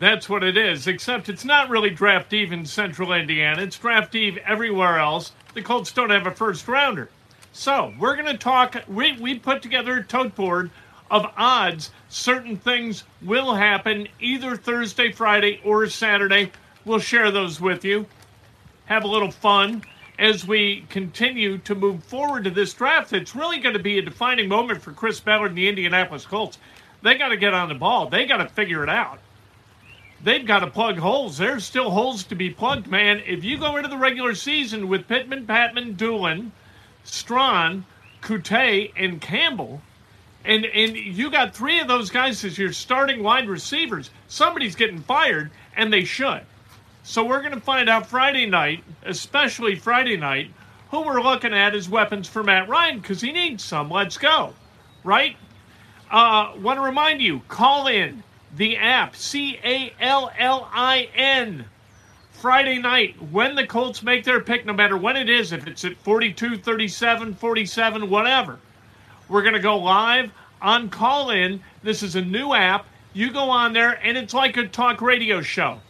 That's what it is, except it's not really draft eve in central Indiana. It's draft eve everywhere else. The Colts don't have a first-rounder. So we're going to talk. We put together a tote board of odds. Certain things will happen either Thursday, Friday, or Saturday. We'll share those with you. Have a little fun as we continue to move forward to this draft. It's really going to be a defining moment for Chris Ballard and the Indianapolis Colts. They got to get on the ball. They got to figure it out. They've got to plug holes. There's still holes to be plugged, man. If you go into the regular season with Pittman, Patman, Doolin, Strawn, Coutey, and Campbell, and you got three of those guys as your starting wide receivers, somebody's getting fired, and they should. So we're going to find out Friday night, especially Friday night, who we're looking at as weapons for Matt Ryan, because he needs some. Let's go, right? Want to remind you, call in. The app, Callin, Friday night, when the Colts make their pick, no matter when it is, if it's at 42, 37, 47, whatever, we're going to go live on Callin. This is a new app. You go on there, and it's like a talk radio show.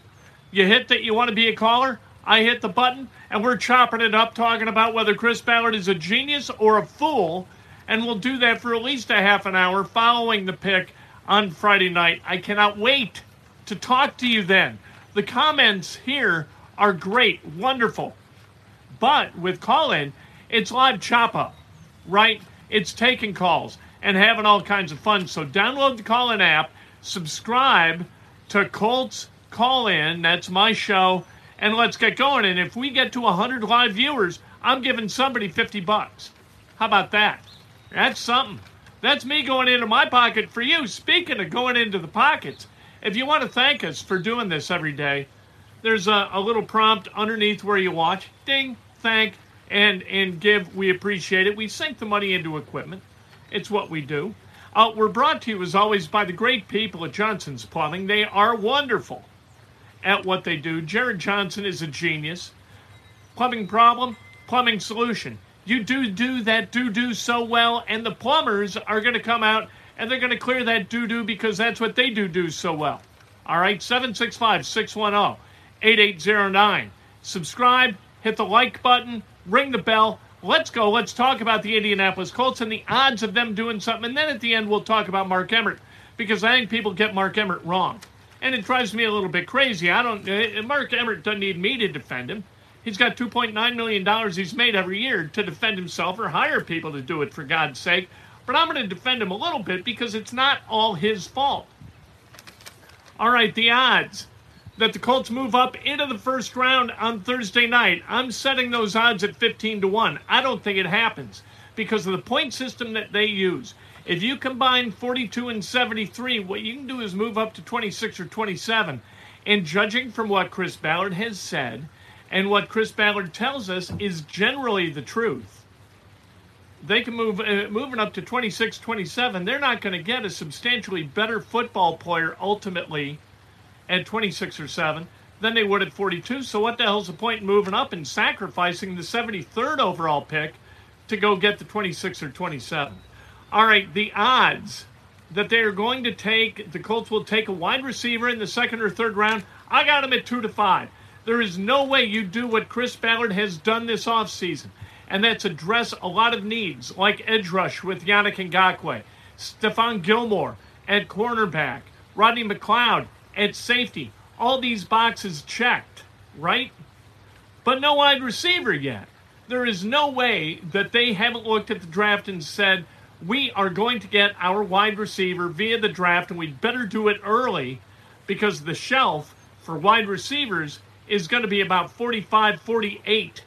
You hit that you want to be a caller, I hit the button, and we're chopping it up, talking about whether Chris Ballard is a genius or a fool, and we'll do that for at least a half an hour following the pick on Friday night. I cannot wait to talk to you then. The comments here are great, wonderful. But with call-in, it's live chop-up, right? It's taking calls and having all kinds of fun. So download the call-in app, subscribe to Colts Call-In. That's my show. And let's get going. And if we get to 100 live viewers, I'm giving somebody $50. How about that? That's something. That's me going into my pocket for you. Speaking of going into the pockets, if you want to thank us for doing this every day, there's a little prompt underneath where you watch. Ding, thank, and give. We appreciate it. We sink the money into equipment. It's what we do. We're brought to you, as always, by the great people at Johnson's Plumbing. They are wonderful at what they do. Jared Johnson is a genius. Plumbing problem, plumbing solution. You do that doo-doo so well, and the plumbers are going to come out, and they're going to clear that doo-doo because that's what they do so well. All right, 765-610-8809. Subscribe, hit the like button, ring the bell. Let's go. Let's talk about the Indianapolis Colts and the odds of them doing something. And then at the end, we'll talk about Mark Emmert, because I think people get Mark Emmert wrong. And it drives me a little bit crazy. Mark Emmert doesn't need me to defend him. He's got $2.9 million he's made every year to defend himself or hire people to do it, for God's sake. But I'm going to defend him a little bit because it's not all his fault. All right, the odds that the Colts move up into the first round on Thursday night, I'm setting those odds at 15-1. I don't think it happens because of the point system that they use. If you combine 42 and 73, what you can do is move up to 26 or 27. And judging from what Chris Ballard has said, and what Chris Ballard tells us is generally the truth. They can move moving up to 26, 27. They're not going to get a substantially better football player ultimately at 26 or 7 than they would at 42. So what the hell's the point in moving up and sacrificing the 73rd overall pick to go get the 26 or 27? All right, the odds that they are going to take, the Colts will take a wide receiver in the second or third round. I got them at 2-5. There is no way you do what Chris Ballard has done this offseason, and that's address a lot of needs, like edge rush with Yannick Ngakwe, Stephon Gilmore at cornerback, Rodney McLeod at safety. All these boxes checked, right? But no wide receiver yet. There is no way that they haven't looked at the draft and said, we are going to get our wide receiver via the draft, and we'd better do it early because the shelf for wide receivers is going to be about 45, 48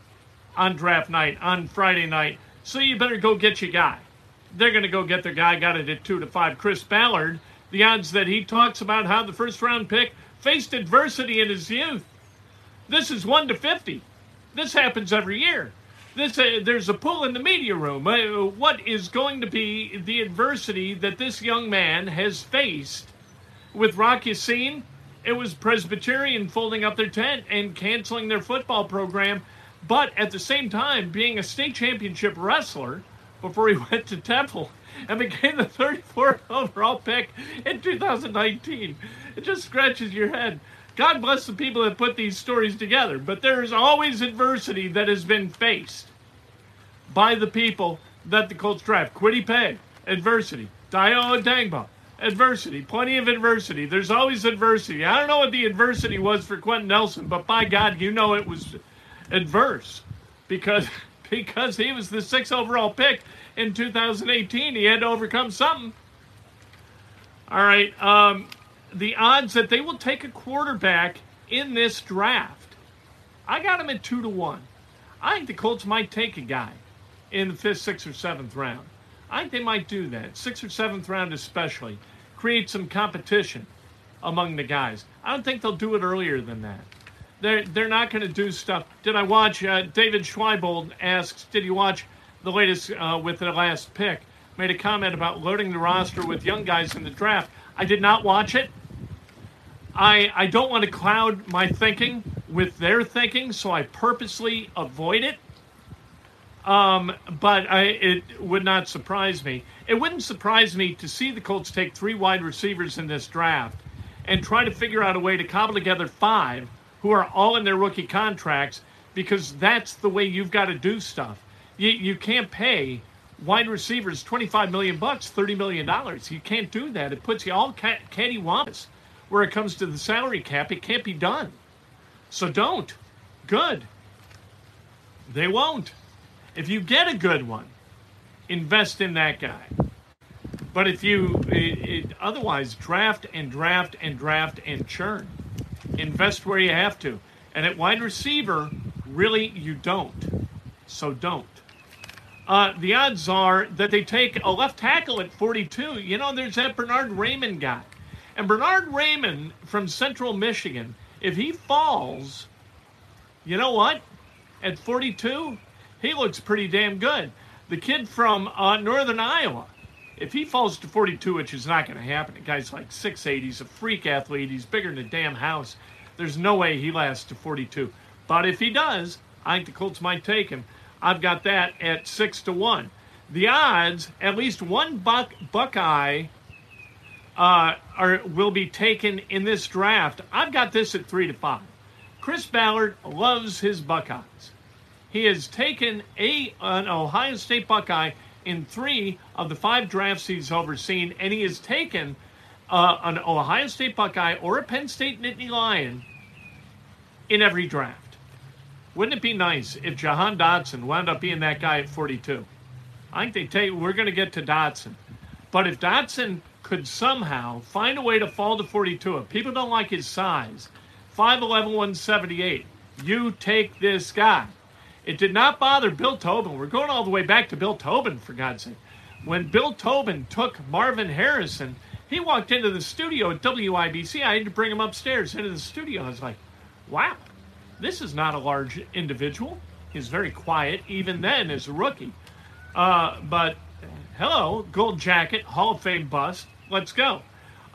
on draft night, on Friday night. So you better go get your guy. They're going to go get their guy. Got it at 2-5. Chris Ballard, the odds that he talks about how the first-round pick faced adversity in his youth. This is 1-50. This happens every year. There's a pool in the media room. What is going to be the adversity that this young man has faced? With Rocky Scene, it was Presbyterian folding up their tent and canceling their football program, but at the same time being a state championship wrestler before he went to Temple and became the 34th overall pick in 2019. It just scratches your head. God bless the people that put these stories together, but there is always adversity that has been faced by the people that the Colts draft. Kwity Paye, adversity. Dayo Odangba, adversity. Plenty of adversity. There's always adversity. I don't know what the adversity was for Quentin Nelson, but by God, you know it was adverse because he was the 6th overall pick in 2018. He had to overcome something. All right, the odds that they will take a quarterback in this draft, I got them at 2-1. I think the Colts might take a guy in the 5th, 6th, or 7th round. I think they might do that. 6th or 7th round especially. Create some competition among the guys. I don't think they'll do it earlier than that. They're not going to do stuff. Did I watch? David Schweibold asks, did you watch the latest with the last pick? Made a comment about loading the roster with young guys in the draft. I did not watch it. I don't want to cloud my thinking with their thinking, so I purposely avoid it. But it would not surprise me. It wouldn't surprise me to see the Colts take 3 wide receivers in this draft and try to figure out a way to cobble together 5 who are all in their rookie contracts, because that's the way you've got to do stuff. You can't pay wide receivers $25 million, $30 million. You can't do that. It puts you all cattywampus where it comes to the salary cap. It can't be done. So don't. Good. They won't. If you get a good one, invest in that guy. But if you otherwise draft and draft and draft and churn, invest where you have to. And at wide receiver, really, you don't. So don't. The odds are that they take a left tackle at 42. You know, there's that Bernard Raymond guy. And Bernard Raymond from Central Michigan, if he falls, you know what? At 42, he looks pretty damn good. The kid from Northern Iowa, if he falls to 42, which is not going to happen, the guy's like 6'8", he's a freak athlete, he's bigger than a damn house. There's no way he lasts to 42. But if he does, I think the Colts might take him. I've got that at 6-1. The odds, at least one Buckeye will be taken in this draft. I've got this at 3-5. Chris Ballard loves his Buckeyes. He has taken an Ohio State Buckeye in 3 of the 5 drafts he's overseen, and he has taken an Ohio State Buckeye or a Penn State Nittany Lion in every draft. Wouldn't it be nice if Jahan Dotson wound up being that guy at 42? I think we're going to get to Dotson. But if Dotson could somehow find a way to fall to 42, if people don't like his size, 5'11", 178, you take this guy. It did not bother Bill Tobin. We're going all the way back to Bill Tobin, for God's sake. When Bill Tobin took Marvin Harrison, he walked into the studio at WIBC. I had to bring him upstairs into the studio. I was like, wow, this is not a large individual. He's very quiet, even then, as a rookie. But hello, gold jacket, Hall of Fame bust. Let's go.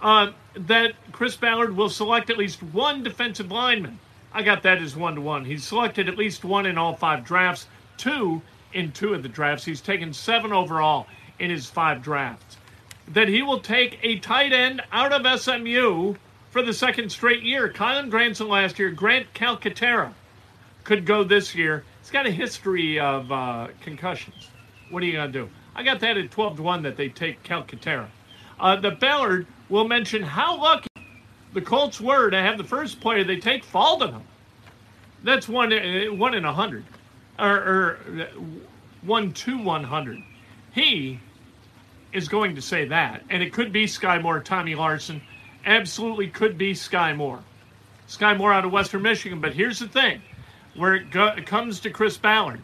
That Chris Ballard will select at least one defensive lineman. I got that as 1-1. He's selected at least one in all 5 drafts, 2 in 2 of the drafts. He's taken 7 overall in his 5 drafts. That he will take a tight end out of SMU for the 2nd straight year. Kylan Granson last year. Grant Calcaterra could go this year. He's got a history of concussions. What are you going to do? I got that at 12-1 that they take Calcaterra. The Ballard will mention how lucky the Colts were to have the first player they take fall to them. That's 1 in 100, or 1 to 100. He is going to say that, and it could be Skyy Moore, Tommy Larson. Absolutely could be Skyy Moore. Skyy Moore out of Western Michigan. But here's the thing, where it comes to Chris Ballard,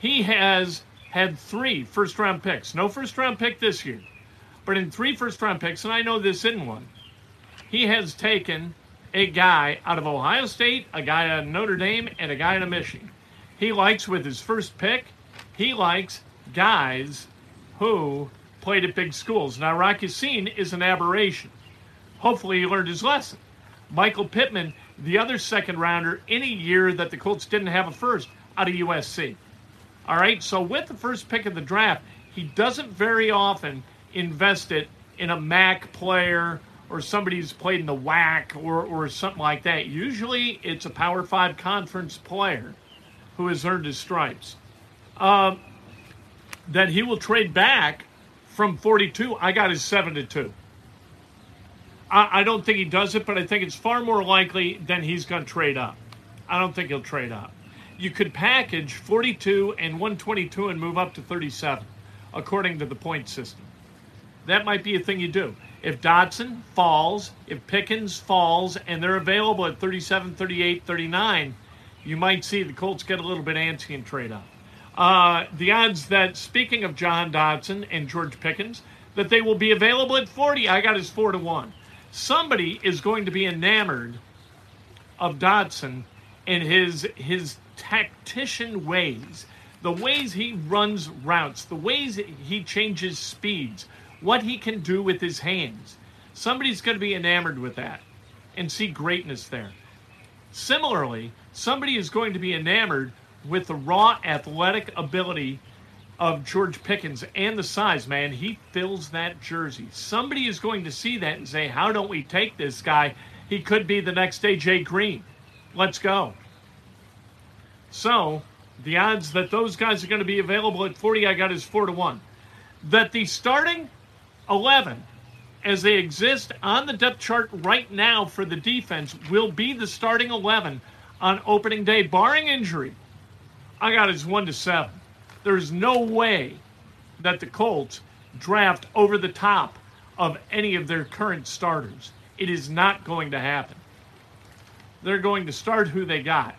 he has had 3 first-round picks. No first-round pick this year, but in 3 first-round picks, and I know this isn't one, he has taken a guy out of Ohio State, a guy out of Notre Dame, and a guy out of Michigan. He likes, with his first pick, he likes guys who played at big schools. Now, Rocky Scene is an aberration. Hopefully, he learned his lesson. Michael Pittman, the other second-rounder, in a year that the Colts didn't have a first, out of USC. All right, so with the first pick of the draft, He doesn't very often invest it in a MAC player or somebody who's played in the WAC or something like that. Usually it's a Power 5 conference player who has earned his stripes. That he will trade back from 42, I got his 7-2. I don't think he does it, but I think it's far more likely than he's going to trade up. I don't think he'll trade up. You could package 42 and 122 and move up to 37, according to the point system. That might be a thing you do. If Dotson falls, if Pickens falls, and they're available at 37, 38, 39, you might see the Colts get a little bit antsy and trade up. The odds that, speaking of Jahan Dotson and George Pickens, that they will be available at 40, I got his 4-1. Somebody is going to be enamored of Dotson and his tactician ways, the ways he runs routes, the ways he changes speeds, what he can do with his hands. Somebody's going to be enamored with that and see greatness there. Similarly, somebody is going to be enamored with the raw athletic ability of George Pickens and the size, man. He fills that jersey. Somebody is going to see that and say, how don't we take this guy? He could be the next A.J. Green. Let's go. So the odds that those guys are going to be available at 40, I got is 4-1. That the starting 11, as they exist on the depth chart right now for the defense, will be the starting 11 on opening day, barring injury, I got is 1-7. There's no way that the Colts draft over the top of any of their current starters. It is not going to happen. They're going to start who they got.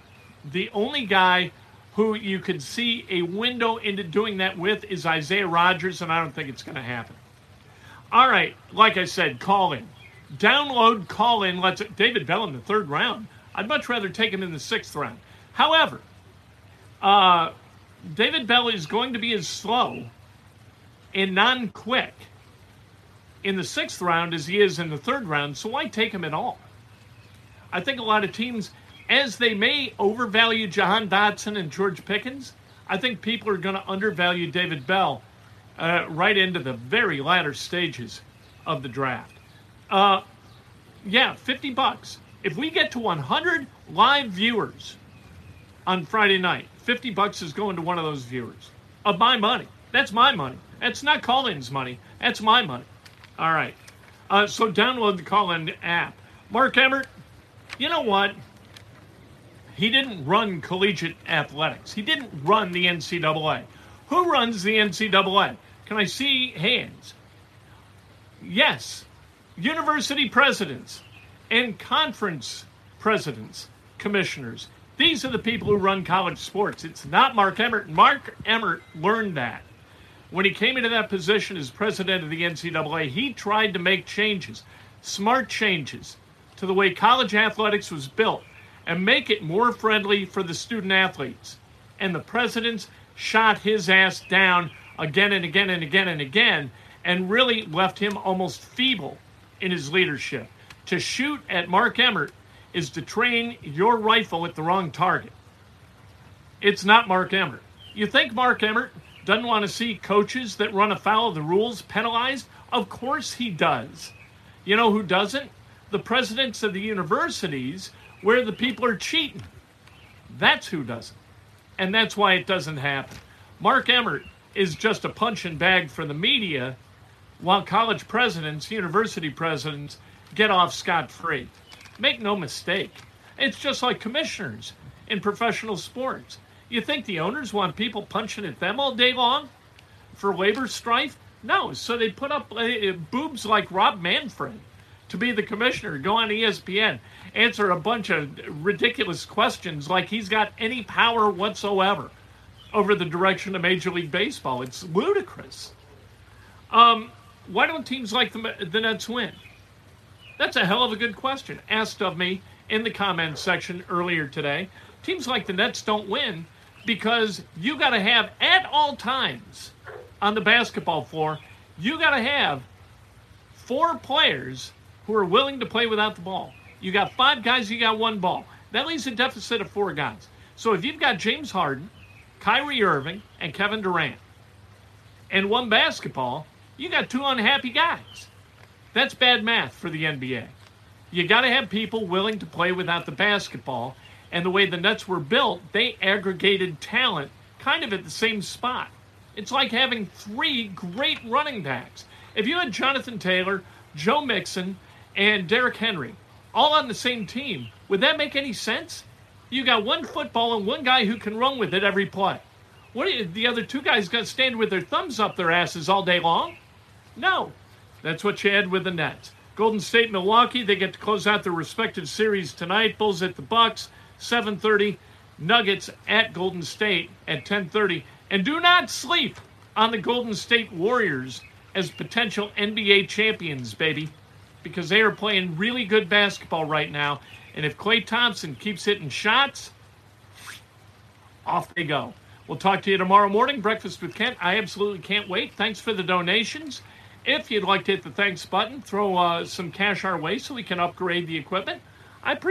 The only guy who you could see a window into doing that with is Isaiah Rodgers, and I don't think it's going to happen. All right, like I said, call in. Download, call in. Let's David Bell in the 3rd round. I'd much rather take him in the 6th round. However, David Bell is going to be as slow and non-quick in the 6th round as he is in the 3rd round, so why take him at all? I think a lot of teams, as they may overvalue Jahan Dotson and George Pickens, I think people are going to undervalue David Bell right into the very latter stages of the draft. $50. If we get to 100 live viewers on Friday night, $50 is going to one of those viewers of my money. That's my money. That's not Colin's money. That's my money. All right. So download the Colin app. Mark Emmert, you know what? He didn't run collegiate athletics. He didn't run the NCAA. Who runs the NCAA? Can I see hands? Yes. University presidents and conference presidents, commissioners. These are the people who run college sports. It's not Mark Emmert. Mark Emmert learned that. When he came into that position as president of the NCAA, he tried to make changes, smart changes, to the way college athletics was built and make it more friendly for the student athletes. And the presidents shot his ass down again and again and again and again and really left him almost feeble in his leadership. To shoot at Mark Emmert is to train your rifle at the wrong target. It's not Mark Emmert. You think Mark Emmert doesn't want to see coaches that run afoul of the rules penalized? Of course he does. You know who doesn't? The presidents of the universities where the people are cheating. That's who doesn't. And that's why it doesn't happen. Mark Emmert is just a punching bag for the media while college presidents, university presidents get off scot-free. Make no mistake. It's just like commissioners in professional sports. You think the owners want people punching at them all day long for labor strife? No. So they put up boobs like Rob Manfred to be the commissioner, go on ESPN, answer a bunch of ridiculous questions like he's got any power whatsoever over the direction of Major League Baseball. It's ludicrous. Why don't teams like the Nets win? That's a hell of a good question asked of me in the comments section earlier today. Teams like the Nets don't win because you got to have at all times on the basketball floor, you got to have 4 players who are willing to play without the ball. You got 5 guys, you got 1 ball. That leaves a deficit of 4 guys. So if you've got James Harden, Kyrie Irving, and Kevin Durant, and one basketball, you got two unhappy guys. That's bad math for the NBA. You got to have people willing to play without the basketball. And the way the Nets were built, they aggregated talent kind of at the same spot. It's like having three great running backs. If you had Jonathan Taylor, Joe Mixon, and Derrick Henry all on the same team, would that make any sense? You got one football and one guy who can run with it every play. What are the other two guys going to stand with their thumbs up their asses all day long? No. That's what you had with the Nets. Golden State, Milwaukee, they get to close out their respective series tonight. Bulls at the Bucks, 7:30. Nuggets at Golden State at 10:30. And do not sleep on the Golden State Warriors as potential NBA champions, baby, because they are playing really good basketball right now. And if Klay Thompson keeps hitting shots, off they go. We'll talk to you tomorrow morning. Breakfast with Kent. I absolutely can't wait. Thanks for the donations. If you'd like to hit the thanks button, throw some cash our way so we can upgrade the equipment. I appreciate